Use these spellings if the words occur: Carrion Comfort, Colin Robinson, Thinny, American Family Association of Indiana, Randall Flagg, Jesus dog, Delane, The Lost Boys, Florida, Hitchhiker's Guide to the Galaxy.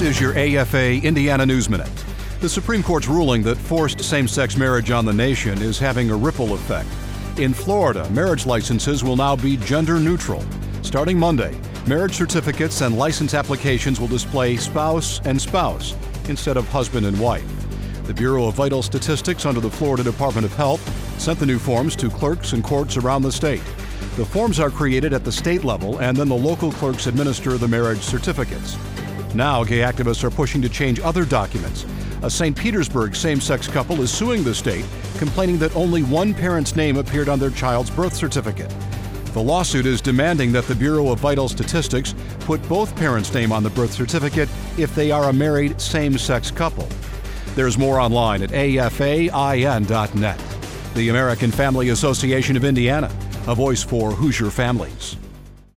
This is your AFA Indiana News Minute. The Supreme Court's ruling that forced same-sex marriage on the nation is having a ripple effect. In Florida, marriage licenses will now be gender neutral. Starting Monday, marriage certificates and license applications will display spouse and spouse instead of husband and wife. The Bureau of Vital Statistics under the Florida Department of Health sent the new forms to clerks and courts around the state. The forms are created at the state level, and then the local clerks administer the marriage certificates. Now, gay activists are pushing to change other documents. A St. Petersburg same-sex couple is suing the state, complaining that only one parent's name appeared on their child's birth certificate. The lawsuit is demanding that the Bureau of Vital Statistics put both parents' name on the birth certificate if they are a married same-sex couple. There's more online at afain.net. The American Family Association of Indiana, a voice for Hoosier families.